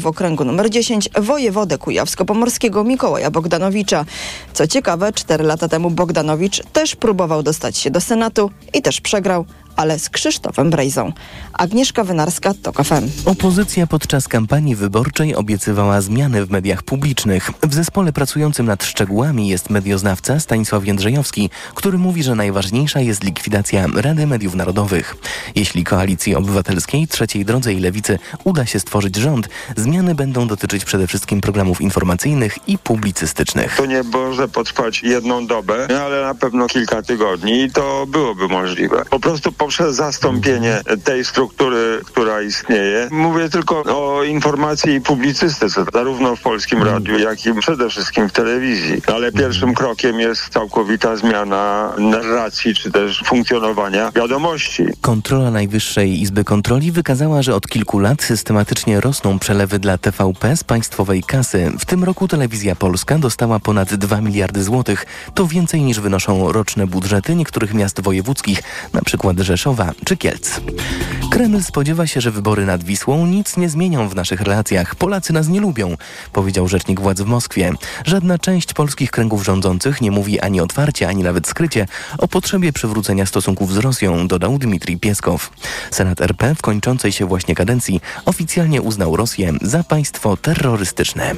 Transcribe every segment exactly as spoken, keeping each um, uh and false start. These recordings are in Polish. w okręgu numer dziesięć wojewodę kujawsko-pomorskiego Mikołaja Bogdanowicza. Co ciekawe, cztery lata temu Bogdanowicz też próbował dostać się do Senatu i też przegrał, ale z Krzysztofem Brejzą. Agnieszka Wynarska, TOK F M. Opozycja podczas kampanii wyborczej obiecywała zmiany w mediach publicznych. W zespole pracującym nad szczegółami jest medioznawca Stanisław Jędrzejowski, który mówi, że najważniejsza jest likwidacja Rady Mediów Narodowych. Jeśli Koalicji Obywatelskiej, Trzeciej Drodze i Lewicy uda się stworzyć rząd, zmiany będą dotyczyć przede wszystkim programów informacyjnych i publicystycznych. To nie może potrwać jedną dobę, ale na pewno kilka tygodni i to byłoby możliwe. Po prostu poprzez zastąpienie tej struktury, która istnieje. Mówię tylko o informacji i publicystyce, zarówno w Polskim Radiu, jak i przede wszystkim w telewizji. Ale pierwszym krokiem jest całkowita zmiana narracji, czy też funkcjonowania wiadomości. Kontrola Najwyższej Izby Kontroli wykazała, że od kilku lat systematycznie rosną przelewy dla T V P z państwowej kasy. W tym roku Telewizja Polska dostała ponad dwa miliardy złotych. To więcej niż wynoszą roczne budżety niektórych miast wojewódzkich, na przykład Rzeszowa czy Kielc. Kreml spodziewa się, że wybory nad Wisłą nic nie zmienią w naszych relacjach. Polacy nas nie lubią, powiedział rzecznik władz w Moskwie. Żadna część polskich kręgów rządzących nie mówi ani otwarcie, ani nawet skrycie o potrzebie przywrócenia stosunków z Rosją, dodał Dmitri Pieskow. Senat R P w kończącej się właśnie kadencji oficjalnie uznał Rosję za państwo terrorystyczne.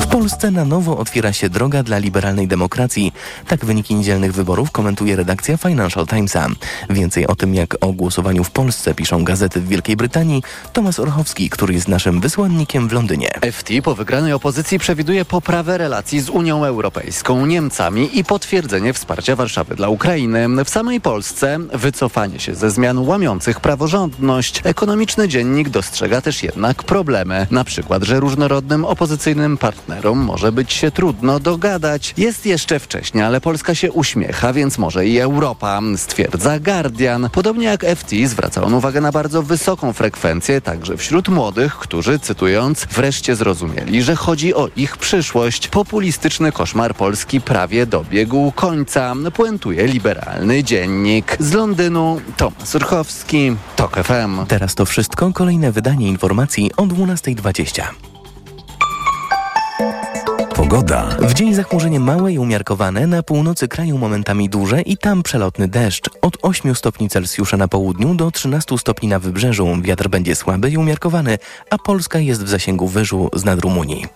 W Polsce na nowo otwiera się droga dla liberalnej demokracji. Tak wyniki niedzielnych wyborów komentuje redakcja Financial Timesa. Więcej o tym, jak o głosowaniu w Polsce piszą gazety w Wielkiej Brytanii, Tomasz Orchowski, który jest naszym wysłannikiem w Londynie. F T po wygranej opozycji przewiduje poprawę relacji z Unią Europejską, Niemcami i potwierdzenie wsparcia Warszawy dla Ukrainy. W samej Polsce wycofanie się ze zmian łamiących praworządność. Ekonomiczny dziennik dostrzega też jednak problemy. Na przykład, że różnorodnym opozycyjnym partnerom może być się trudno dogadać. Jest jeszcze wcześnie, ale Polska się uśmiecha, więc może i Europa, stwierdza Guardian. Podobnie jak F T zwraca on uwagę na bardzo wysoką frekwencję także wśród młodych, którzy, cytując, wreszcie zrozumieli, że chodzi o ich przyszłość. Populistyczny koszmar Polski prawie dobiegł końca, puentuje liberalny dziennik. Z Londynu Tomasz Orchowski, TOK F M. Teraz to wszystko. Kolejne wydanie informacji o dwunastej dwadzieścia. W dzień zachmurzenie małe i umiarkowane, na północy kraju momentami duże i tam przelotny deszcz. Od ośmiu stopni Celsjusza na południu do trzynastu stopni na wybrzeżu. Wiatr będzie słaby i umiarkowany, a Polska jest w zasięgu wyżu z nad Rumunii.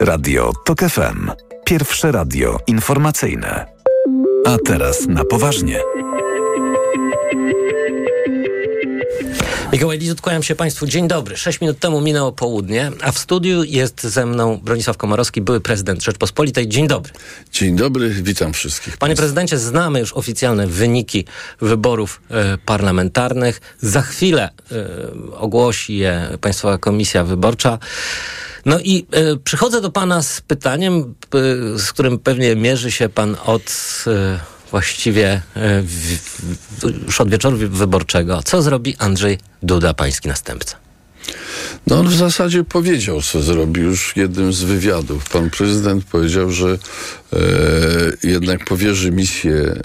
Radio TOK F M. Pierwsze radio informacyjne. A teraz na poważnie. Mikołaj Lizu, kłaniam się Państwu. Dzień dobry. Sześć minut temu minęło południe, a w studiu jest ze mną Bronisław Komorowski, były prezydent Rzeczpospolitej. Dzień dobry. Dzień dobry, witam wszystkich. Panie prezydencie, znamy już oficjalne wyniki wyborów y, parlamentarnych. Za chwilę y, ogłosi je Państwowa Komisja Wyborcza. No i y, przychodzę do Pana z pytaniem, y, z którym pewnie mierzy się Pan od... Y, Właściwie w, w, już od wieczoru wyborczego. Co zrobi Andrzej Duda, pański następca? No on w zasadzie powiedział, co zrobi już w jednym z wywiadów. Pan prezydent powiedział, że e, jednak powierzy misję e,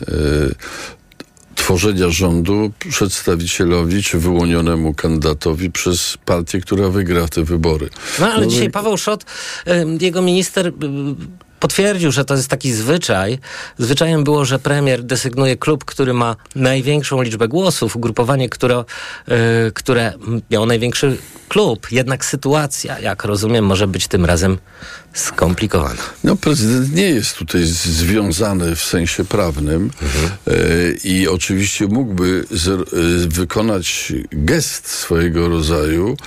tworzenia rządu przedstawicielowi czy wyłonionemu kandydatowi przez partię, która wygra te wybory. No ale no, dzisiaj no... Paweł Szot, e, jego minister... E, potwierdził, że to jest taki zwyczaj. Zwyczajem było, że premier desygnuje klub, który ma największą liczbę głosów, ugrupowanie, które, yy, które miało największy klub. Jednak sytuacja, jak rozumiem, może być tym razem skomplikowana. No prezydent nie jest tutaj związany w sensie prawnym mhm. yy, i oczywiście mógłby z, yy, wykonać gest swojego rodzaju,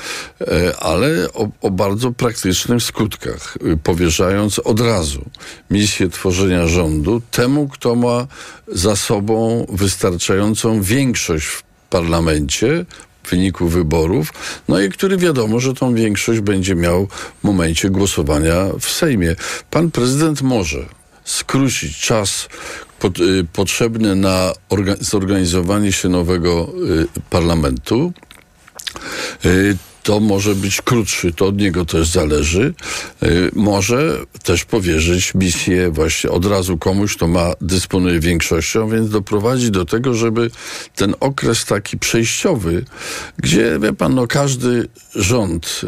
yy, ale o, o bardzo praktycznych skutkach, yy, powierzając od razu misję tworzenia rządu temu, kto ma za sobą wystarczającą większość w parlamencie w wyniku wyborów, no i który wiadomo, że tą większość będzie miał w momencie głosowania w Sejmie. Pan prezydent może skrócić czas pod, y, potrzebny na orga- zorganizowanie się nowego y, parlamentu, y, to może być krótszy, to od niego też zależy. Yy, może też powierzyć misję właśnie od razu komuś, kto ma, dysponuje większością, więc doprowadzi do tego, żeby ten okres taki przejściowy, gdzie, wie pan, no każdy rząd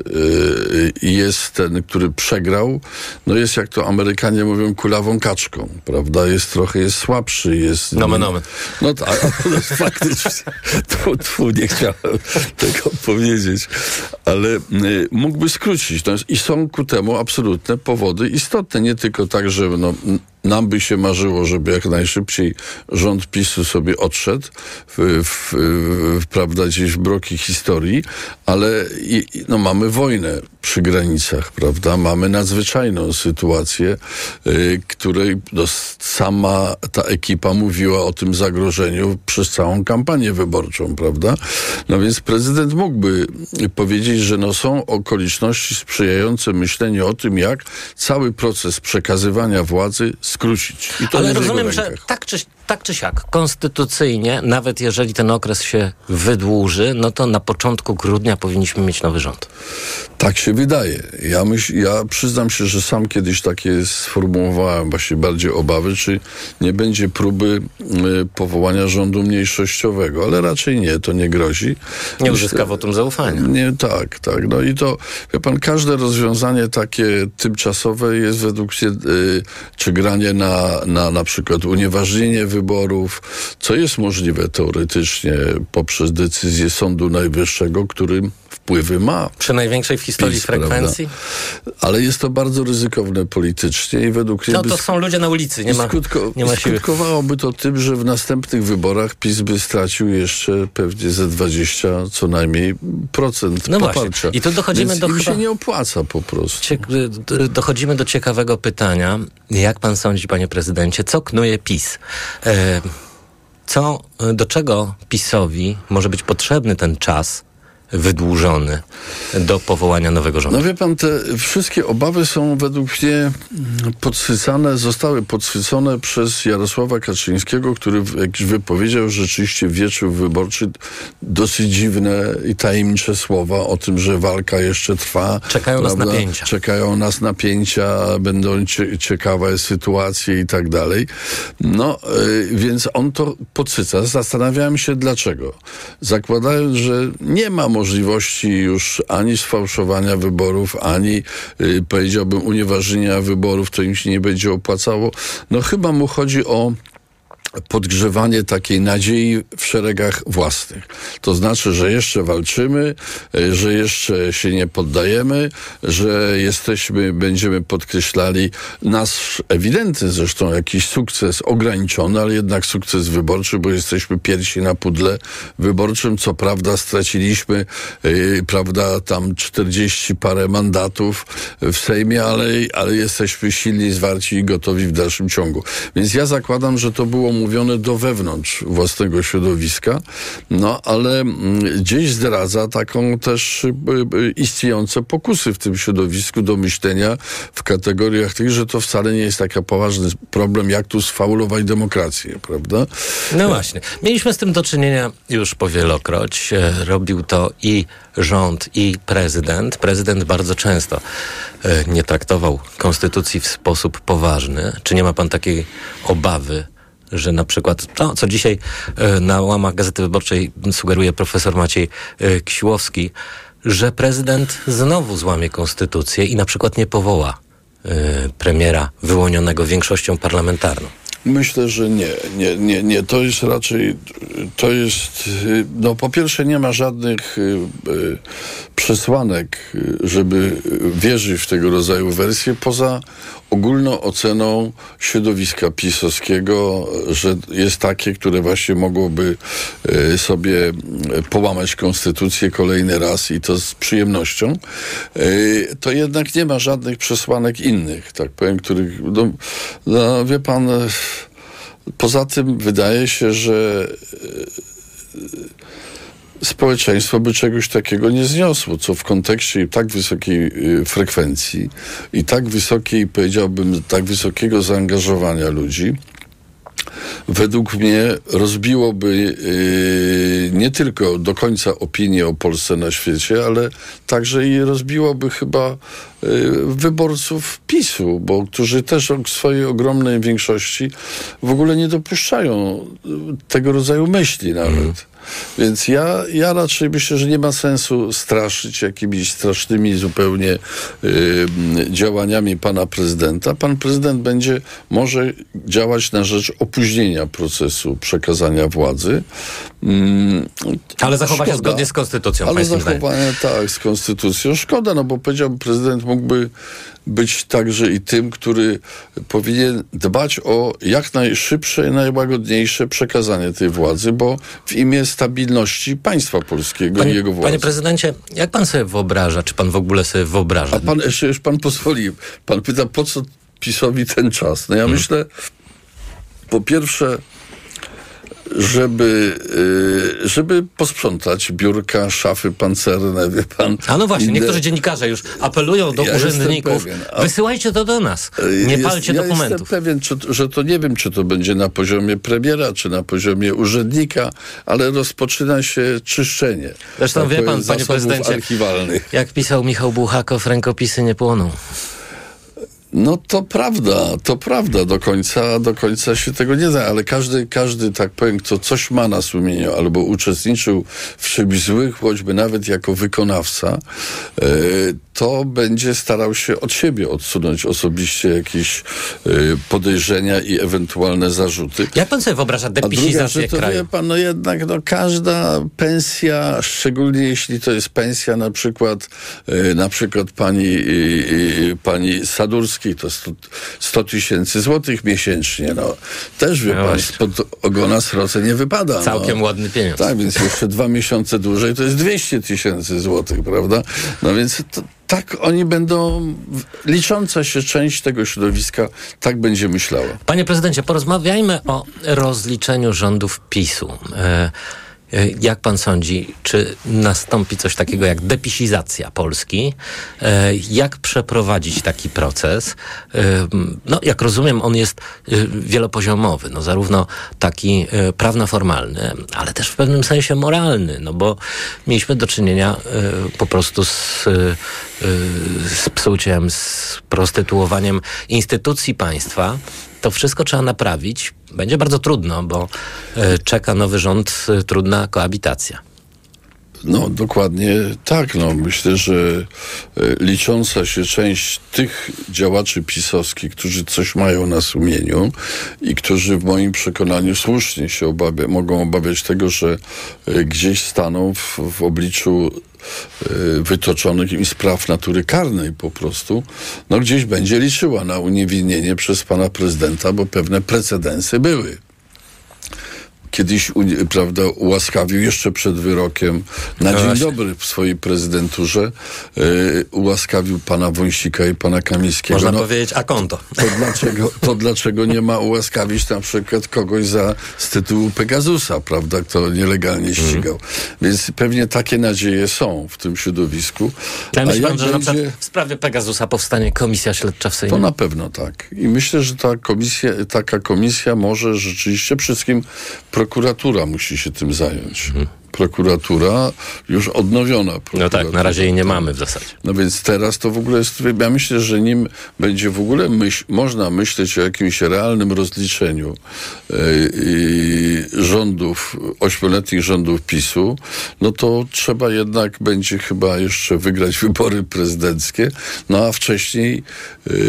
yy, jest ten, który przegrał, no jest, jak to Amerykanie mówią, kulawą kaczką, prawda? Jest trochę, jest słabszy, jest... Nomen, nomen. No tak, no, faktycznie. Tfu, tfu, nie chciałem tego powiedzieć. Ale y, mógłby skrócić. To jest, i są ku temu absolutne powody istotne. Nie tylko tak, że no, nam by się marzyło, żeby jak najszybciej rząd PiSu sobie odszedł w, w, w, prawda, gdzieś w broki historii, ale i, no, mamy wojnę przy granicach, prawda? Mamy nadzwyczajną sytuację, y, której no, sama ta ekipa mówiła o tym zagrożeniu przez całą kampanię wyborczą, prawda? No więc prezydent mógłby powiedzieć, że no, są okoliczności sprzyjające myśleniu o tym, jak cały proces przekazywania władzy skrócić. I to Ale rozumiem, że tak czy, tak czy siak, konstytucyjnie, nawet jeżeli ten okres się wydłuży, no to na początku grudnia powinniśmy mieć nowy rząd. Tak się wydaje. Ja, myśl, ja przyznam się, że sam kiedyś takie sformułowałem właśnie bardziej obawy, czy nie będzie próby y, powołania rządu mniejszościowego, ale raczej nie, to nie grozi. Nie uzyska wotum zaufania. Nie, tak, tak. No i to, wie pan, każde rozwiązanie takie tymczasowe jest według mnie, y, czy granie na, na na przykład unieważnienie wyborów, co jest możliwe teoretycznie poprzez decyzję Sądu Najwyższego, który wpływy ma. Przy największej w historii PiS, frekwencji. Prawda? Ale jest to bardzo ryzykowne politycznie i według mnie... No to są ludzie na ulicy, nie ma, skutko, nie ma siły. Skutkowałoby to tym, że w następnych wyborach PiS by stracił jeszcze pewnie ze dwadzieścia co najmniej procent no poparcia. Właśnie. I tu dochodzimy Więc do im chyba... się nie opłaca po prostu. Ciek- dochodzimy do ciekawego pytania. Jak pan sądzi, panie prezydencie, co knuje PiS? E- co, do czego PiSowi może być potrzebny ten czas wydłużony do powołania nowego rządu? No wie pan, te wszystkie obawy są według mnie podsycane, zostały podsycone przez Jarosława Kaczyńskiego, który w jakichś wypowiedziach rzeczywiście w wieczór wyborczy dosyć dziwne i tajemnicze słowa o tym, że walka jeszcze trwa. Czekają prawda? nas napięcia. Czekają nas napięcia, będą cie- ciekawe sytuacje i tak dalej. No, yy, więc on to podsyca. Zastanawiałem się dlaczego. Zakładając, że nie ma możliwości już ani sfałszowania wyborów, ani yy, powiedziałbym unieważnienia wyborów, to im się nie będzie opłacało. No chyba mu chodzi o podgrzewanie takiej nadziei w szeregach własnych. To znaczy, że jeszcze walczymy, że jeszcze się nie poddajemy, że jesteśmy, będziemy podkreślali nasz ewidentny zresztą jakiś sukces ograniczony, ale jednak sukces wyborczy, bo jesteśmy pierwsi na pudle wyborczym. Co prawda straciliśmy, yy, prawda, tam czterdzieści parę mandatów w Sejmie, ale, ale jesteśmy silni, zwarci i gotowi w dalszym ciągu. Więc ja zakładam, że to było mu mówione do wewnątrz własnego środowiska, no ale gdzieś zdradza taką też istniejące pokusy w tym środowisku do myślenia w kategoriach tych, że to wcale nie jest taki poważny problem, jak tu sfaulować demokrację, prawda? No właśnie. Mieliśmy z tym do czynienia już powielokroć. Robił to i rząd, i prezydent. Prezydent bardzo często nie traktował konstytucji w sposób poważny. Czy nie ma pan takiej obawy, że na przykład, no, co dzisiaj y, na łamach Gazety Wyborczej sugeruje profesor Maciej y, Kisiłowski, że prezydent znowu złamie konstytucję i na przykład nie powoła y, premiera wyłonionego większością parlamentarną? Myślę, że nie. Nie, nie, nie. To jest raczej, to jest, no po pierwsze nie ma żadnych y, przesłanek, żeby wierzyć w tego rodzaju wersję, poza ogólną oceną środowiska pisowskiego, że jest takie, które właśnie mogłoby sobie połamać konstytucję kolejny raz i to z przyjemnością, to jednak nie ma żadnych przesłanek innych, tak powiem, których, no, no, wie pan, poza tym wydaje się, że społeczeństwo by czegoś takiego nie zniosło, co w kontekście tak wysokiej frekwencji i tak wysokiej, powiedziałbym, tak wysokiego zaangażowania ludzi według mnie rozbiłoby yy, nie tylko do końca opinię o Polsce na świecie, ale także i rozbiłoby chyba yy, wyborców PiSu, bo którzy też w swojej ogromnej większości w ogóle nie dopuszczają tego rodzaju myśli nawet. Mm. Więc ja, ja raczej myślę, że nie ma sensu straszyć jakimiś strasznymi zupełnie y, działaniami pana prezydenta. Pan prezydent będzie może działać na rzecz opóźnienia procesu przekazania władzy. Mm, ale zachowania szkoda, zgodnie z konstytucją. Ale zachowania, tak, z konstytucją. Szkoda, no bo powiedziałbym, prezydent mógłby być także i tym, który powinien dbać o jak najszybsze i najłagodniejsze przekazanie tej władzy, bo w imię stabilności państwa polskiego panie, i jego władzy. Panie prezydencie, jak pan sobie wyobraża, czy pan w ogóle sobie wyobraża? A pan, jeszcze już pan pozwoli, pan pyta, po co PiS-owi ten czas? No ja hmm. myślę, po pierwsze, żeby, żeby posprzątać biurka, szafy pancerne, wie pan. A no właśnie, inne... niektórzy dziennikarze już apelują do ja urzędników, pewien, a... wysyłajcie to do nas, nie jest, palcie ja dokumentów. Jestem pewien, czy, że to nie wiem, czy to będzie na poziomie premiera, czy na poziomie urzędnika, ale rozpoczyna się czyszczenie. Zresztą tak wie pan, panie prezydencie, jak pisał Michał Buchakow, rękopisy nie płoną. No to prawda, to prawda, do końca, do końca się tego nie da, ale każdy, każdy, tak powiem, kto coś ma na sumieniu albo uczestniczył w czymś złym, choćby nawet jako wykonawca, yy, to będzie starał się od siebie odsunąć osobiście jakieś yy, podejrzenia i ewentualne zarzuty. Jak pan sobie wyobraża depisizację kraju? To wie pan, no jednak no, każda pensja, szczególnie jeśli to jest pensja na przykład, yy, na przykład pani, yy, pani Sadurskiej, to sto tysięcy złotych miesięcznie. No, też, wie pan, spod ogona sroce nie wypada. Całkiem no. ładny pieniądz. Tak, więc jeszcze dwa miesiące dłużej to jest dwieście tysięcy złotych, prawda? No więc to, tak oni będą, licząca się część tego środowiska tak będzie myślała. Panie prezydencie, porozmawiajmy o rozliczeniu rządów PiSu. Jak pan sądzi, czy nastąpi coś takiego jak depisizacja Polski? Jak przeprowadzić taki proces? No, jak rozumiem, on jest wielopoziomowy, no zarówno taki prawno-formalny, ale też w pewnym sensie moralny, no bo mieliśmy do czynienia po prostu z, z psuciem, z prostytuowaniem instytucji państwa. To wszystko trzeba naprawić. Będzie bardzo trudno, bo y, czeka nowy rząd, y, trudna koabitacja. No dokładnie tak. No. Myślę, że y, licząca się część tych działaczy pisowskich, którzy coś mają na sumieniu i którzy w moim przekonaniu słusznie się obawia, mogą obawiać tego, że y, gdzieś staną w, w obliczu wytoczonych im spraw natury karnej po prostu, no gdzieś będzie liczyła na uniewinnienie przez pana prezydenta, bo pewne precedensy były. Kiedyś, prawda, ułaskawił jeszcze przed wyrokiem, na no dzień właśnie. dobry w swojej prezydenturze, yy, ułaskawił pana Wąsika i pana Kamińskiego. Można no, powiedzieć, a konto. To, to, dlaczego, to dlaczego nie ma ułaskawić na przykład kogoś za, z tytułu Pegasusa, prawda, kto nielegalnie ścigał. Mm. Więc pewnie takie nadzieje są w tym środowisku. Ja a myślę, jak że będzie... na przykład w sprawie Pegasusa powstanie komisja śledcza w Sejmie. To na pewno tak. I myślę, że ta komisja, taka komisja może rzeczywiście wszystkim Prokuratura musi się tym zająć. Mhm. Prokuratura, już odnowiona prokuratura. No tak, na razie jej nie mamy w zasadzie. No więc teraz to w ogóle jest... Ja myślę, że nim będzie w ogóle myśl, można myśleć o jakimś realnym rozliczeniu yy, yy, rządów, ośmioletnich rządów PiSu, no to trzeba jednak będzie chyba jeszcze wygrać wybory prezydenckie, no a wcześniej yy,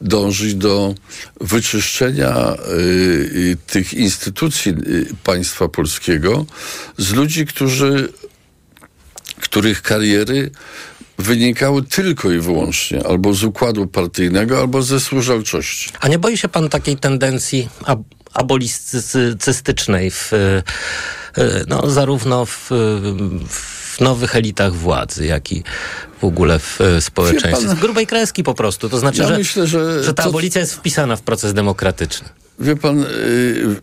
dążyć do wyczyszczenia yy, tych instytucji yy, państwa polskiego z ludzi, Którzy, których kariery wynikały tylko i wyłącznie albo z układu partyjnego, albo ze służalczości. A nie boi się pan takiej tendencji ab- abolicystycznej w, no, zarówno w, w nowych elitach władzy, jak i w ogóle w społeczeństwie? Pan, z grubej kreski po prostu. To znaczy, ja że, myślę, że, że ta to... abolicja jest wpisana w proces demokratyczny. Wie pan... Yy,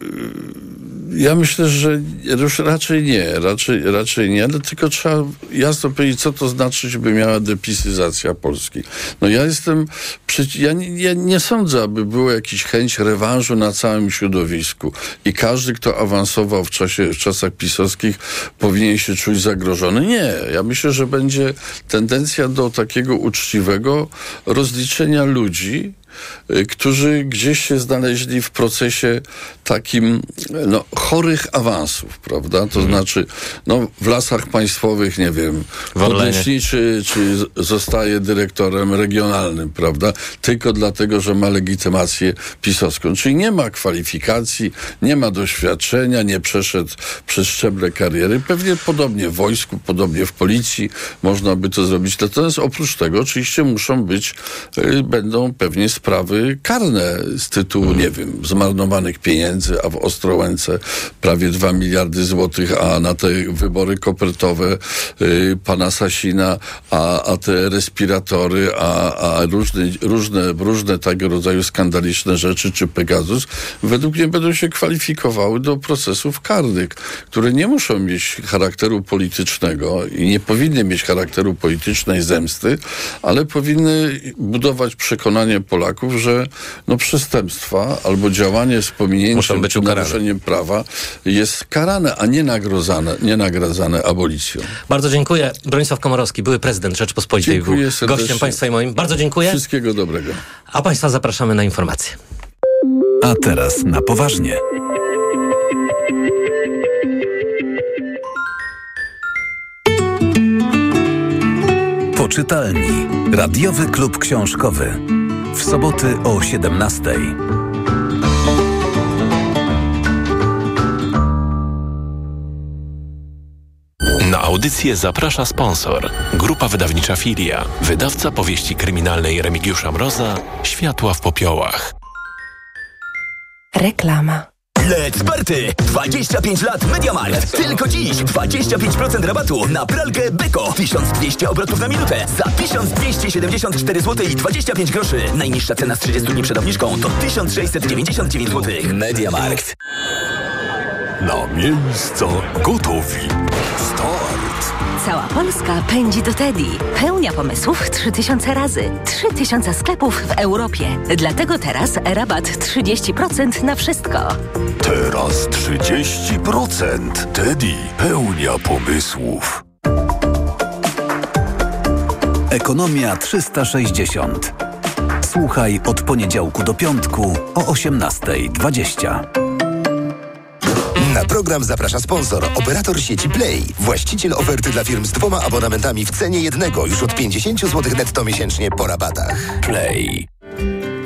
yy, Ja myślę, że już raczej nie, raczej, raczej nie, ale tylko trzeba jasno powiedzieć, co to znaczy, żeby miała depisyzacja Polski. No ja jestem, przeci- ja, nie, ja nie sądzę, aby była jakaś chęć rewanżu na całym środowisku i każdy, kto awansował w, czasie, w czasach pisowskich, powinien się czuć zagrożony. Nie, ja myślę, że będzie tendencja do takiego uczciwego rozliczenia ludzi, którzy gdzieś się znaleźli w procesie takim no, chorych awansów, prawda? To hmm. znaczy, no, w Lasach Państwowych, nie wiem, podleśniczy czy zostaje dyrektorem regionalnym, prawda? Tylko dlatego, że ma legitymację pisowską. Czyli nie ma kwalifikacji, nie ma doświadczenia, nie przeszedł przez szczeble kariery. Pewnie podobnie w wojsku, podobnie w policji można by to zrobić. Natomiast oprócz tego oczywiście muszą być, yy, będą pewnie sprawy karne z tytułu, hmm. nie wiem, zmarnowanych pieniędzy, a w Ostrołęce prawie dwa miliardy złotych, a na te wybory kopertowe y, pana Sasina, a, a te respiratory, a, a różne, różne, różne tego rodzaju skandaliczne rzeczy, czy Pegasus, według mnie będą się kwalifikowały do procesów karnych, które nie muszą mieć charakteru politycznego i nie powinny mieć charakteru politycznej zemsty, ale powinny budować przekonanie polityczne Polaków, że no, przestępstwa albo działanie z pominięciem czy naruszeniem prawa jest karane, a nie nagradzane, nie nagradzane abolicją. Bardzo dziękuję. Bronisław Komorowski, były prezydent Rzeczpospolitej, dziękuję był serdecznie. Gościem Państwa i moim. Bardzo dziękuję. Wszystkiego dobrego. A Państwa zapraszamy na informacje. A teraz na poważnie. Poczytalni. Radiowy Klub Książkowy. W soboty o siedemnastej. Na audycję zaprasza sponsor. Grupa wydawnicza Filia. Wydawca powieści kryminalnej Remigiusza Mroza. Światła w popiołach. Reklama. Let's party! dwadzieścia pięć lat MediaMarkt. Tylko dziś dwadzieścia pięć procent rabatu na pralkę Beko. tysiąc dwieście obrotów na minutę za tysiąc dwieście siedemdziesiąt cztery złote i dwadzieścia pięć groszy. Najniższa cena z trzydziestu dni przed obniżką to tysiąc sześćset dziewięćdziesiąt dziewięć złotych. MediaMarkt. Na miejscu gotowi. Start! Cała Polska pędzi do Teddy. Pełnia pomysłów trzy tysiące razy. trzy tysiące sklepów w Europie. Dlatego teraz rabat trzydzieści procent na wszystko. Teraz trzydzieści procent. Teddy. Pełnia pomysłów. Ekonomia trzysta sześćdziesiąt. Słuchaj od poniedziałku do piątku o osiemnastej dwadzieścia. Na program zaprasza sponsor, operator sieci Play. Właściciel oferty dla firm z dwoma abonamentami w cenie jednego już od pięćdziesiąt złotych netto miesięcznie po rabatach. Play.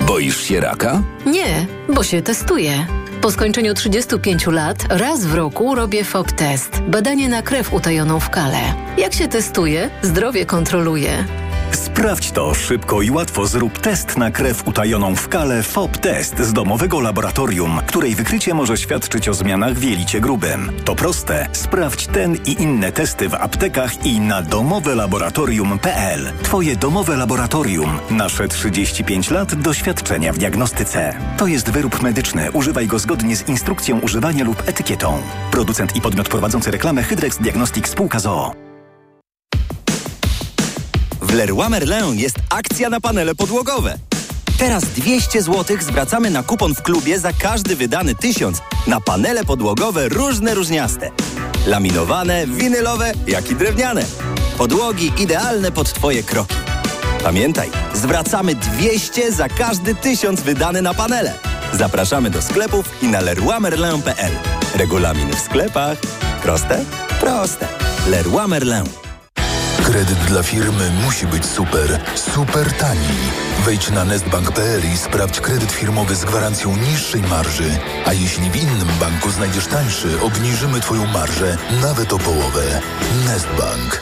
Boisz się raka? Nie, bo się testuję. Po skończeniu trzydziestu pięciu lat raz w roku robię F O B test. Badanie na krew utajoną w kale. Jak się testuje, zdrowie kontroluje. Sprawdź to szybko i łatwo. Zrób test na krew utajoną w kale F O B test z domowego laboratorium, której wykrycie może świadczyć o zmianach w jelicie grubym. To proste. Sprawdź ten i inne testy w aptekach i na domowelaboratorium kropka p l. Twoje domowe laboratorium. Nasze trzydzieści pięć lat doświadczenia w diagnostyce. To jest wyrób medyczny. Używaj go zgodnie z instrukcją używania lub etykietą. Producent i podmiot prowadzący reklamę Hydrex Diagnostics Spółka z o o. W Leroy Merlin jest akcja na panele podłogowe. Teraz dwieście złotych zwracamy na kupon w klubie za każdy wydany tysiąc na panele podłogowe różne różniaste. Laminowane, winylowe, jak i drewniane. Podłogi idealne pod Twoje kroki. Pamiętaj, zwracamy dwieście za każdy tysiąc wydany na panele. Zapraszamy do sklepów i na leroy merlin kropka p l. Regulamin w sklepach. Proste? Proste. Leroy Merlin. Kredyt dla firmy musi być super, super tani. Wejdź na nest bank kropka p l i sprawdź kredyt firmowy z gwarancją niższej marży. A jeśli w innym banku znajdziesz tańszy, obniżymy Twoją marżę nawet o połowę. Nestbank.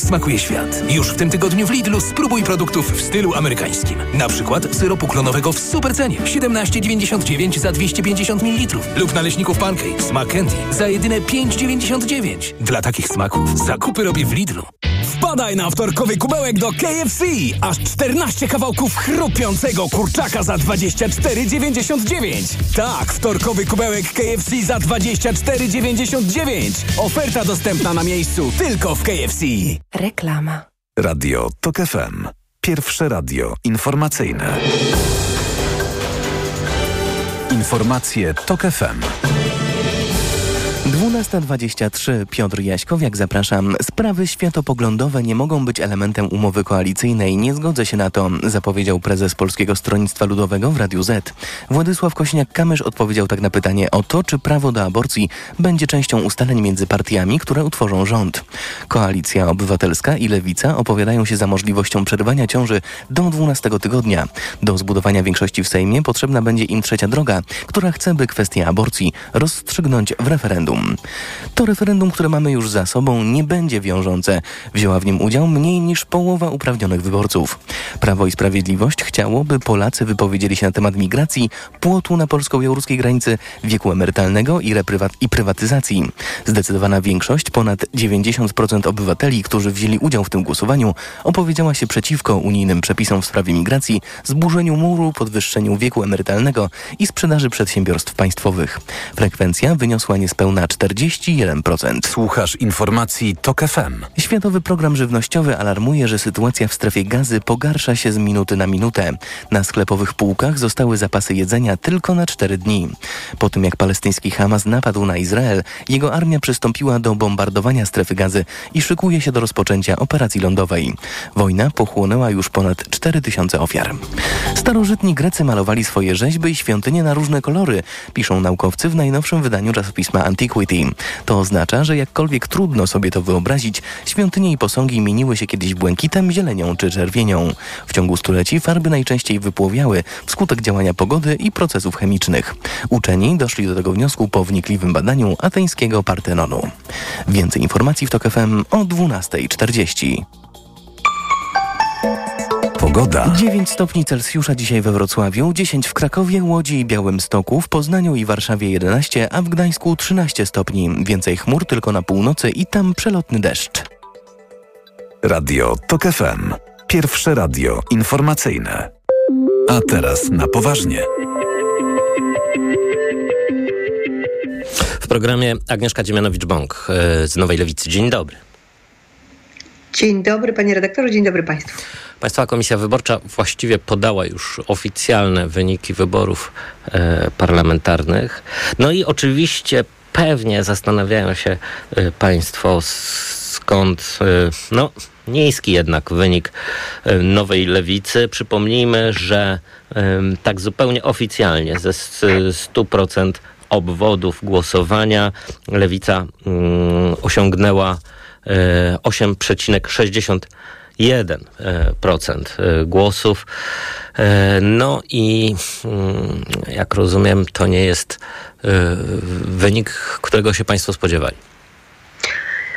smakuje świat. Już w tym tygodniu w Lidlu spróbuj produktów w stylu amerykańskim. Na przykład syropu klonowego w supercenie siedemnaście dziewięćdziesiąt dziewięć za dwieście pięćdziesiąt mililitrów lub naleśników pancake smak candy za jedyne pięć dziewięćdziesiąt dziewięć. Dla takich smaków zakupy robię w Lidlu. Wpadaj na wtorkowy kubełek do K F C. Aż czternaście kawałków chrupiącego kurczaka za dwadzieścia cztery dziewięćdziesiąt dziewięć. Tak, wtorkowy kubełek K F C za dwadzieścia cztery dziewięćdziesiąt dziewięć. Oferta dostępna na miejscu tylko w K F C. Reklama. Radio T O K F M. Pierwsze radio informacyjne. Informacje T O K F M. dwunasta dwadzieścia trzy. Piotr Jaśkowiak, zapraszam. Sprawy światopoglądowe nie mogą być elementem umowy koalicyjnej. Nie zgodzę się na to, zapowiedział prezes Polskiego Stronnictwa Ludowego w Radiu Z. Władysław Kośniak-Kamysz odpowiedział tak na pytanie o to, czy prawo do aborcji będzie częścią ustaleń między partiami, które utworzą rząd. Koalicja Obywatelska i Lewica opowiadają się za możliwością przerwania ciąży do dwunastego tygodnia. Do zbudowania większości w Sejmie potrzebna będzie im trzecia droga, która chce, by kwestię aborcji rozstrzygnąć w referendum. To referendum, które mamy już za sobą, nie będzie wiążące. Wzięła w nim udział mniej niż połowa uprawnionych wyborców. Prawo i Sprawiedliwość chciało, by Polacy wypowiedzieli się na temat migracji, płotu na polsko-białoruskiej granicy, wieku emerytalnego i, reprywa- i prywatyzacji. Zdecydowana większość, ponad dziewięćdziesiąt procent obywateli, którzy wzięli udział w tym głosowaniu, opowiedziała się przeciwko unijnym przepisom w sprawie migracji, zburzeniu muru, podwyższeniu wieku emerytalnego i sprzedaży przedsiębiorstw państwowych. Frekwencja wyniosła niespełna czterdzieści jeden procent. Słuchasz informacji T O K F M. Światowy Program Żywnościowy alarmuje, że sytuacja w strefie Gazy pogarsza się z minuty na minutę. Na sklepowych półkach zostały zapasy jedzenia tylko na cztery dni. Po tym, jak palestyński Hamas napadł na Izrael, jego armia przystąpiła do bombardowania strefy Gazy i szykuje się do rozpoczęcia operacji lądowej. Wojna pochłonęła już ponad cztery tysiące ofiar. Starożytni Grecy malowali swoje rzeźby i świątynie na różne kolory, piszą naukowcy w najnowszym wydaniu czasopisma Antiquity. To oznacza, że jakkolwiek trudno sobie to wyobrazić, świątynie i posągi mieniły się kiedyś błękitem, zielenią czy czerwienią. W ciągu stuleci farby najczęściej wypłowiały wskutek działania pogody i procesów chemicznych. Uczeni doszli do tego wniosku po wnikliwym badaniu ateńskiego Partenonu. Więcej informacji w T O K F M o dwunasta czterdzieści. Pogoda. dziewięć stopni Celsjusza dzisiaj we Wrocławiu, dziesięć w Krakowie, Łodzi i Białymstoku, w Poznaniu i Warszawie jedenaście, a w Gdańsku trzynaście stopni. Więcej chmur tylko na północy i tam przelotny deszcz. Radio T O K F M. Pierwsze radio informacyjne. A teraz na poważnie. W programie Agnieszka Dziemianowicz-Bąk z Nowej Lewicy. Dzień dobry. Dzień dobry, panie redaktorze, dzień dobry państwu. Państwowa Komisja Wyborcza właściwie podała już oficjalne wyniki wyborów e, parlamentarnych. No i oczywiście pewnie zastanawiają się e, państwo, skąd e, no, niski jednak wynik e, Nowej Lewicy. Przypomnijmy, że e, tak zupełnie oficjalnie ze stu procent obwodów głosowania Lewica mm, osiągnęła osiem przecinek sześćdziesiąt jeden procent głosów. No i jak rozumiem, to nie jest wynik, którego się państwo spodziewali.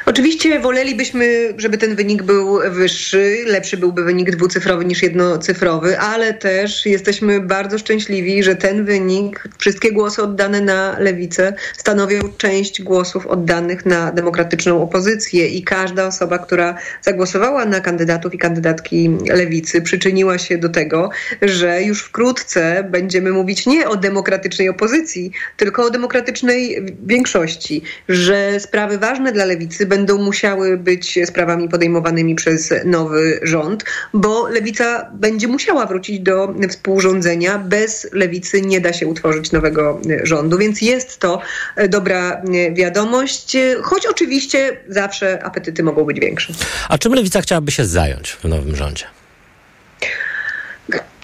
Oczywiście wolelibyśmy, żeby ten wynik był wyższy, lepszy byłby wynik dwucyfrowy niż jednocyfrowy, ale też jesteśmy bardzo szczęśliwi, że ten wynik, wszystkie głosy oddane na lewicę stanowią część głosów oddanych na demokratyczną opozycję i każda osoba, która zagłosowała na kandydatów i kandydatki lewicy, przyczyniła się do tego, że już wkrótce będziemy mówić nie o demokratycznej opozycji, tylko o demokratycznej większości, że sprawy ważne dla lewicy będą będą musiały być sprawami podejmowanymi przez nowy rząd, bo Lewica będzie musiała wrócić do współrządzenia. Bez Lewicy nie da się utworzyć nowego rządu, więc jest to dobra wiadomość, choć oczywiście zawsze apetyty mogą być większe. A czym Lewica chciałaby się zająć w nowym rządzie?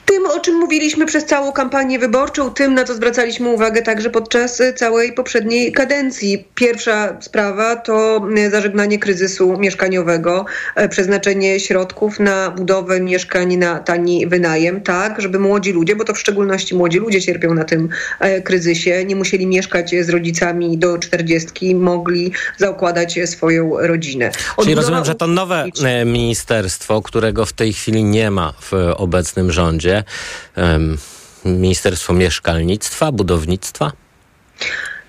Tym, o czym mówiliśmy przez całą kampanię wyborczą, tym, na co zwracaliśmy uwagę także podczas całej poprzedniej kadencji. Pierwsza sprawa to zażegnanie kryzysu mieszkaniowego, przeznaczenie środków na budowę mieszkań na tani wynajem, tak, żeby młodzi ludzie, bo to w szczególności młodzi ludzie cierpią na tym kryzysie, nie musieli mieszkać z rodzicami do czterdziestki, mogli zaukładać swoją rodzinę. Odbudowa... Czyli rozumiem, że to nowe ministerstwo, którego w tej chwili nie ma w obecnym rządzie, Ministerstwo Mieszkalnictwa, Budownictwa?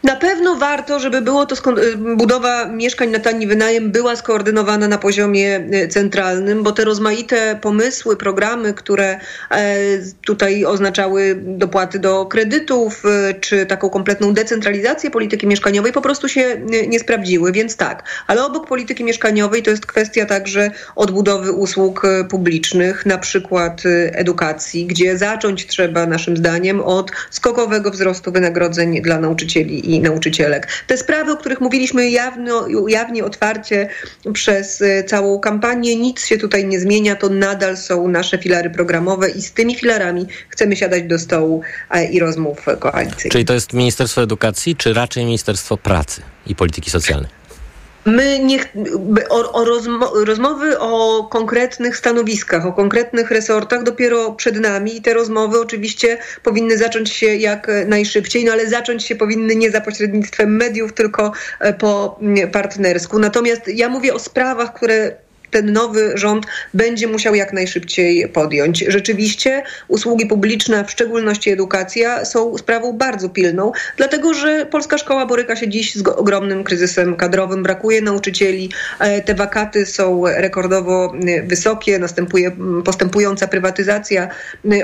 Na pewno warto, żeby było to skon- budowa mieszkań na tani wynajem była skoordynowana na poziomie centralnym, bo te rozmaite pomysły, programy, które e, tutaj oznaczały dopłaty do kredytów, e, czy taką kompletną decentralizację polityki mieszkaniowej, po prostu się nie, nie sprawdziły, więc tak. Ale obok polityki mieszkaniowej to jest kwestia także odbudowy usług publicznych, na przykład edukacji, gdzie zacząć trzeba naszym zdaniem od skokowego wzrostu wynagrodzeń dla nauczycieli i nauczycielek. Te sprawy, o których mówiliśmy jawno, jawnie, otwarcie przez całą kampanię, nic się tutaj nie zmienia, to nadal są nasze filary programowe i z tymi filarami chcemy siadać do stołu i rozmów koalicyjnych. Czyli to jest Ministerstwo Edukacji, czy raczej Ministerstwo Pracy i Polityki Socjalnej? My nie, o, o rozmo, rozmowy o konkretnych stanowiskach, o konkretnych resortach dopiero przed nami i te rozmowy oczywiście powinny zacząć się jak najszybciej, no ale zacząć się powinny nie za pośrednictwem mediów, tylko po partnersku. Natomiast ja mówię o sprawach, które ten nowy rząd będzie musiał jak najszybciej podjąć. Rzeczywiście usługi publiczne, w szczególności edukacja, są sprawą bardzo pilną, dlatego że polska szkoła boryka się dziś z ogromnym kryzysem kadrowym. Brakuje nauczycieli, te wakaty są rekordowo wysokie, następuje postępująca prywatyzacja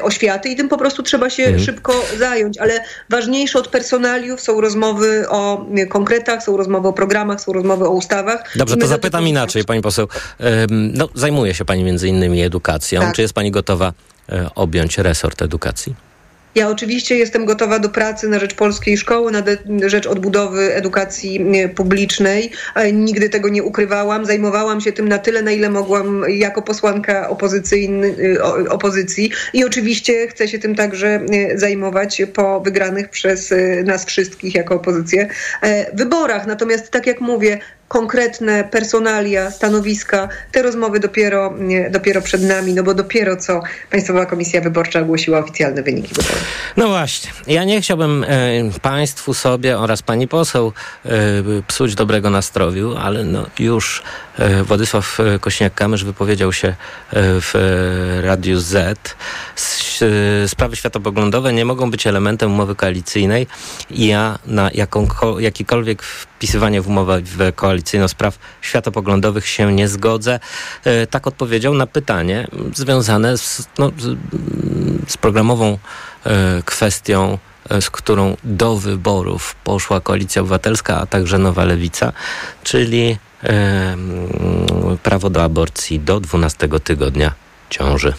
oświaty i tym po prostu trzeba się mhm. szybko zająć. Ale ważniejsze od personaliów są rozmowy o konkretach, są rozmowy o programach, są rozmowy o ustawach. Dobrze, to zapytam inaczej, pani poseł. No, zajmuje się pani między innymi edukacją. Tak. Czy jest pani gotowa objąć resort edukacji? Ja oczywiście jestem gotowa do pracy na rzecz polskiej szkoły, na rzecz odbudowy edukacji publicznej. Nigdy tego nie ukrywałam. Zajmowałam się tym na tyle, na ile mogłam jako posłanka opozycji i oczywiście chcę się tym także zajmować po wygranych przez nas wszystkich jako opozycję wyborach. Natomiast tak jak mówię, konkretne personalia, stanowiska, te rozmowy dopiero, dopiero przed nami, no bo dopiero co Państwowa Komisja Wyborcza ogłosiła oficjalne wyniki wyborów. No właśnie. Ja nie chciałbym y, Państwu, sobie oraz Pani poseł y, psuć dobrego nastroju, ale no już y, Władysław Kośniak-Kamysz wypowiedział się y, w y, Radiu Z. S, y, sprawy światopoglądowe nie mogą być elementem umowy koalicyjnej i ja na jaką, jakikolwiek wpisywanie w umowę w koalicyjną spraw światopoglądowych się nie zgodzę. Tak odpowiedział na pytanie związane z, no, z programową kwestią, z którą do wyborów poszła Koalicja Obywatelska, a także Nowa Lewica, czyli prawo do aborcji do dwunastego tygodnia ciąży.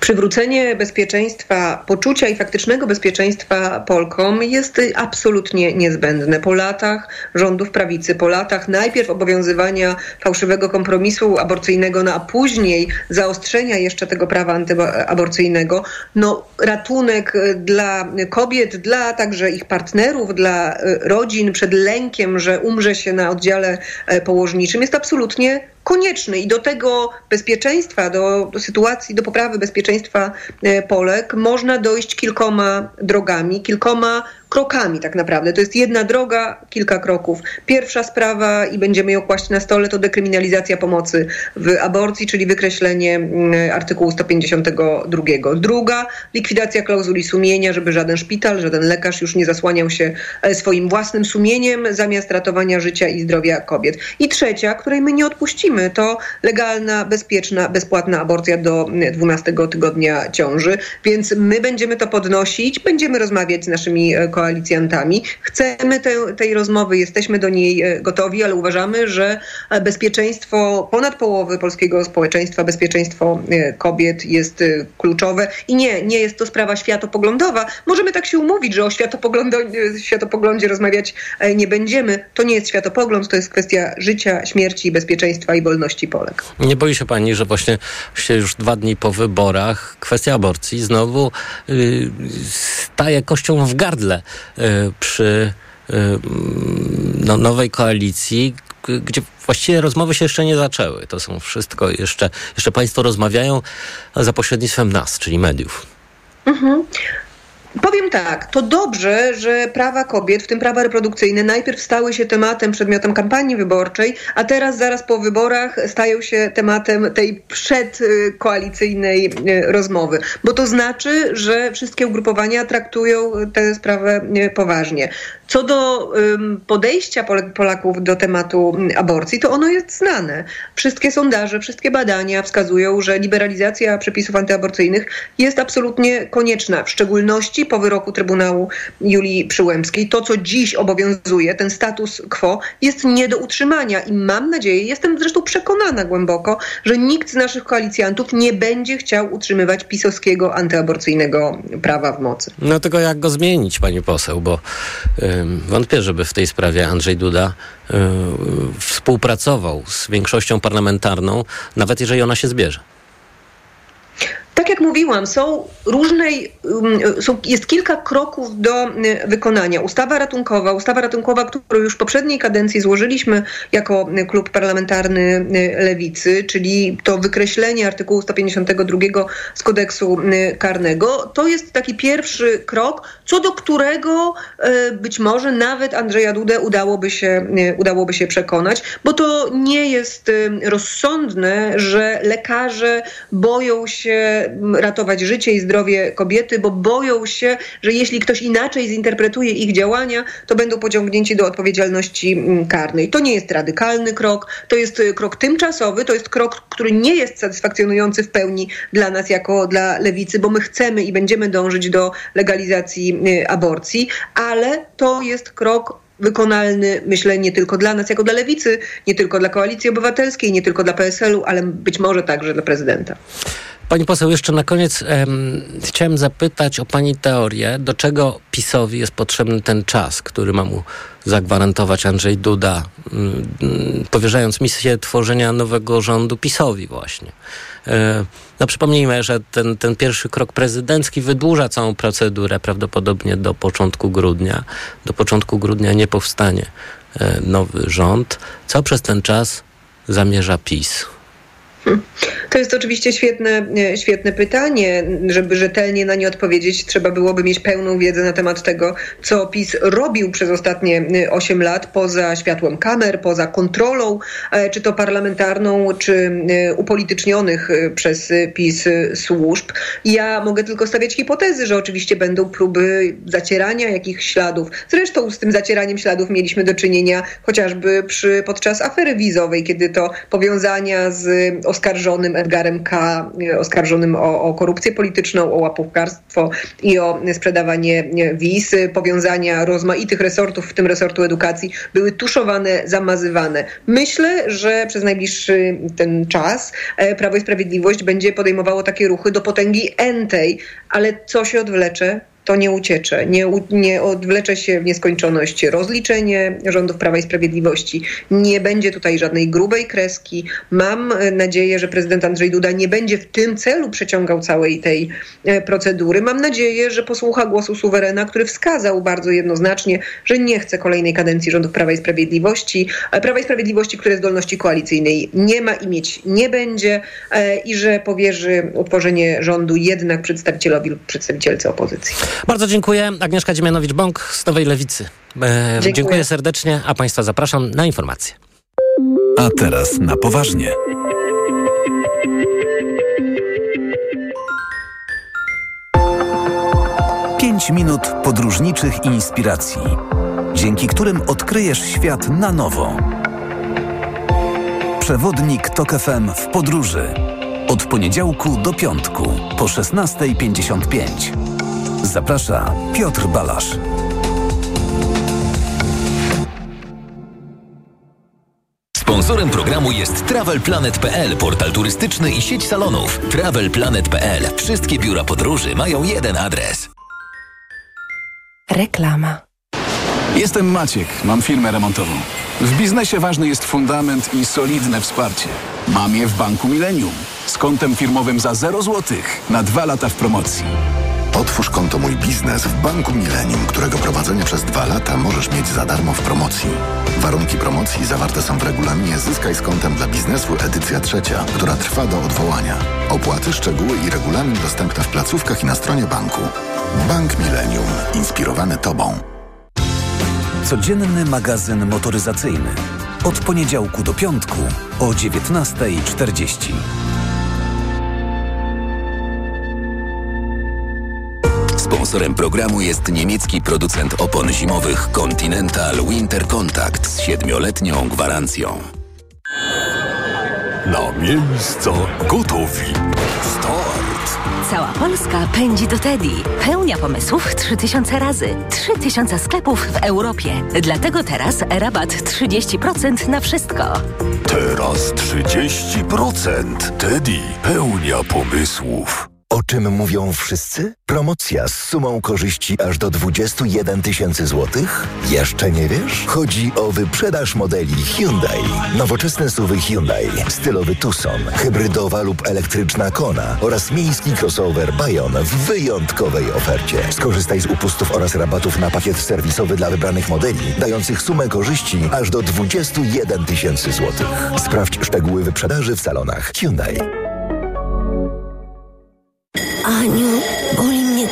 Przywrócenie bezpieczeństwa, poczucia i faktycznego bezpieczeństwa Polkom jest absolutnie niezbędne. Po latach rządów prawicy, po latach najpierw obowiązywania fałszywego kompromisu aborcyjnego, no a później zaostrzenia jeszcze tego prawa antyaborcyjnego, no ratunek dla kobiet, dla także ich partnerów, dla rodzin przed lękiem, że umrze się na oddziale położniczym jest absolutnie konieczny i do tego bezpieczeństwa, do, do sytuacji, do poprawy bezpieczeństwa Polek można dojść kilkoma drogami, kilkoma krokami tak naprawdę. To jest jedna droga, kilka kroków. Pierwsza sprawa i będziemy ją kłaść na stole to dekryminalizacja pomocy w aborcji, czyli wykreślenie artykułu sto pięćdziesiątego drugiego. Druga, likwidacja klauzuli sumienia, żeby żaden szpital, żaden lekarz już nie zasłaniał się swoim własnym sumieniem zamiast ratowania życia i zdrowia kobiet. I trzecia, której my nie odpuścimy, to legalna, bezpieczna, bezpłatna aborcja do dwunastego tygodnia ciąży. Więc my będziemy to podnosić, będziemy rozmawiać z naszymi kobietami, koalicjantami. Chcemy te, tej rozmowy, jesteśmy do niej gotowi, ale uważamy, że bezpieczeństwo ponad połowy polskiego społeczeństwa, bezpieczeństwo kobiet jest kluczowe i nie, nie jest to sprawa światopoglądowa. Możemy tak się umówić, że o światopoglądzie rozmawiać nie będziemy. To nie jest światopogląd, to jest kwestia życia, śmierci, bezpieczeństwa i wolności Polek. Nie boi się pani, że właśnie się już dwa dni po wyborach kwestia aborcji znowu yy, staje kością w gardle yy, przy yy, no, nowej koalicji, g- gdzie właściwie rozmowy się jeszcze nie zaczęły. To są wszystko jeszcze, jeszcze państwo rozmawiają za pośrednictwem nas, czyli mediów. Mhm. Powiem tak, to dobrze, że prawa kobiet, w tym prawa reprodukcyjne, najpierw stały się tematem, przedmiotem kampanii wyborczej, a teraz zaraz po wyborach stają się tematem tej przedkoalicyjnej rozmowy. Bo to znaczy, że wszystkie ugrupowania traktują tę sprawę poważnie. Co do podejścia Polaków do tematu aborcji, to ono jest znane. Wszystkie sondaże, wszystkie badania wskazują, że liberalizacja przepisów antyaborcyjnych jest absolutnie konieczna, w szczególności po wyroku Trybunału Julii Przyłębskiej. To, co dziś obowiązuje, ten status quo, jest nie do utrzymania i mam nadzieję, jestem zresztą przekonana głęboko, że nikt z naszych koalicjantów nie będzie chciał utrzymywać pisowskiego antyaborcyjnego prawa w mocy. No tylko jak go zmienić, pani poseł, bo wątpię, żeby w tej sprawie Andrzej Duda y, współpracował z większością parlamentarną, nawet jeżeli ona się zbierze. Tak jak mówiłam, są różne, są, jest kilka kroków do wykonania. Ustawa ratunkowa, ustawa ratunkowa, którą już w poprzedniej kadencji złożyliśmy jako klub parlamentarny Lewicy, czyli to wykreślenie artykułu sto pięćdziesiątego drugiego z kodeksu karnego, to jest taki pierwszy krok, co do którego być może nawet Andrzeja Dudę udałoby się, udałoby się przekonać, bo to nie jest rozsądne, że lekarze boją się ratować życie i zdrowie kobiety, bo boją się, że jeśli ktoś inaczej zinterpretuje ich działania, to będą pociągnięci do odpowiedzialności karnej. To nie jest radykalny krok, to jest krok tymczasowy, to jest krok, który nie jest satysfakcjonujący w pełni dla nas jako dla Lewicy, bo my chcemy i będziemy dążyć do legalizacji aborcji, ale to jest krok wykonalny, myślę, nie tylko dla nas jako dla Lewicy, nie tylko dla Koalicji Obywatelskiej, nie tylko dla P S L u, ale być może także dla prezydenta. Pani poseł, jeszcze na koniec um, chciałem zapytać o pani teorię, do czego PiS-owi jest potrzebny ten czas, który ma mu zagwarantować Andrzej Duda, um, powierzając misję tworzenia nowego rządu PiS-owi właśnie. E, no przypomnijmy, że ten, ten pierwszy krok prezydencki wydłuża całą procedurę prawdopodobnie do początku grudnia. Do początku grudnia nie powstanie e, nowy rząd. Co przez ten czas zamierza PiS? To jest oczywiście świetne, świetne pytanie. Żeby rzetelnie na nie odpowiedzieć, trzeba byłoby mieć pełną wiedzę na temat tego, co PiS robił przez ostatnie osiem lat poza światłem kamer, poza kontrolą, czy to parlamentarną, czy upolitycznionych przez PiS służb. Ja mogę tylko stawiać hipotezy, że oczywiście będą próby zacierania jakichś śladów. Zresztą z tym zacieraniem śladów mieliśmy do czynienia chociażby przy, podczas afery wizowej, kiedy to powiązania z oskarżonym Edgarem K., oskarżonym o, o korupcję polityczną, o łapówkarstwo i o sprzedawanie wiz. Powiązania rozmaitych resortów, w tym resortu edukacji, były tuszowane, zamazywane. Myślę, że przez najbliższy ten czas Prawo i Sprawiedliwość będzie podejmowało takie ruchy do potęgi entej, ale co się odwlecze? To nie uciecze, nie, u, nie odwlecze się w nieskończoność rozliczenie rządów Prawa i Sprawiedliwości. Nie będzie tutaj żadnej grubej kreski. Mam nadzieję, że prezydent Andrzej Duda nie będzie w tym celu przeciągał całej tej procedury. Mam nadzieję, że posłucha głosu suwerena, który wskazał bardzo jednoznacznie, że nie chce kolejnej kadencji rządów Prawa i Sprawiedliwości. Prawa i Sprawiedliwości, które zdolności koalicyjnej nie ma i mieć nie będzie i że powierzy utworzenie rządu jednak przedstawicielowi lub przedstawicielce opozycji. Bardzo dziękuję. Agnieszka Dziemianowicz-Bąk z Nowej Lewicy. E, dziękuję. dziękuję serdecznie, a państwa zapraszam na informacje. A teraz na poważnie. Pięć minut podróżniczych inspiracji, dzięki którym odkryjesz świat na nowo. Przewodnik TOK F M w podróży. Od poniedziałku do piątku po szesnasta pięćdziesiąt pięć. Zaprasza Piotr Balasz. Sponsorem programu jest Travel Planet kropka p l, portal turystyczny i sieć salonów. Travel Planet kropka p l. Wszystkie biura podróży mają jeden adres. Reklama. Jestem Maciek, mam firmę remontową. W biznesie ważny jest fundament i solidne wsparcie. Mam je w Banku Millennium. Z kontem firmowym za zero złotych na dwa lata w promocji. Otwórz konto Mój Biznes w Banku Millennium, którego prowadzenie przez dwa lata możesz mieć za darmo w promocji. Warunki promocji zawarte są w regulaminie Zyskaj z kontem dla biznesu edycja trzecia, która trwa do odwołania. Opłaty, szczegóły i regulamin dostępne w placówkach i na stronie banku. Bank Millennium. Inspirowany Tobą. Codzienny magazyn motoryzacyjny. Od poniedziałku do piątku o dziewiętnasta czterdzieści. Sponsorem programu jest niemiecki producent opon zimowych Continental Winter Contact z siedmioletnią gwarancją. Na miejsca gotowi. Start! Cała Polska pędzi do Teddy. Pełnia pomysłów trzy tysiące razy. trzy tysiące sklepów w Europie. Dlatego teraz rabat trzydzieści procent na wszystko. Teraz trzydzieści procent. Teddy. Pełnia pomysłów. O czym mówią wszyscy? Promocja z sumą korzyści aż do dwudziestu jeden tysięcy złotych? Jeszcze nie wiesz? Chodzi o wyprzedaż modeli Hyundai. Nowoczesne es u wu Hyundai, stylowy Tucson, hybrydowa lub elektryczna Kona oraz miejski crossover Bayon w wyjątkowej ofercie. Skorzystaj z upustów oraz rabatów na pakiet serwisowy dla wybranych modeli, dających sumę korzyści aż do dwudziestu jeden tysięcy złotych. Sprawdź szczegóły wyprzedaży w salonach Hyundai. Aniu, boli mnie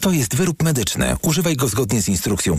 To jest wyrób medyczny. Używaj go zgodnie z instrukcją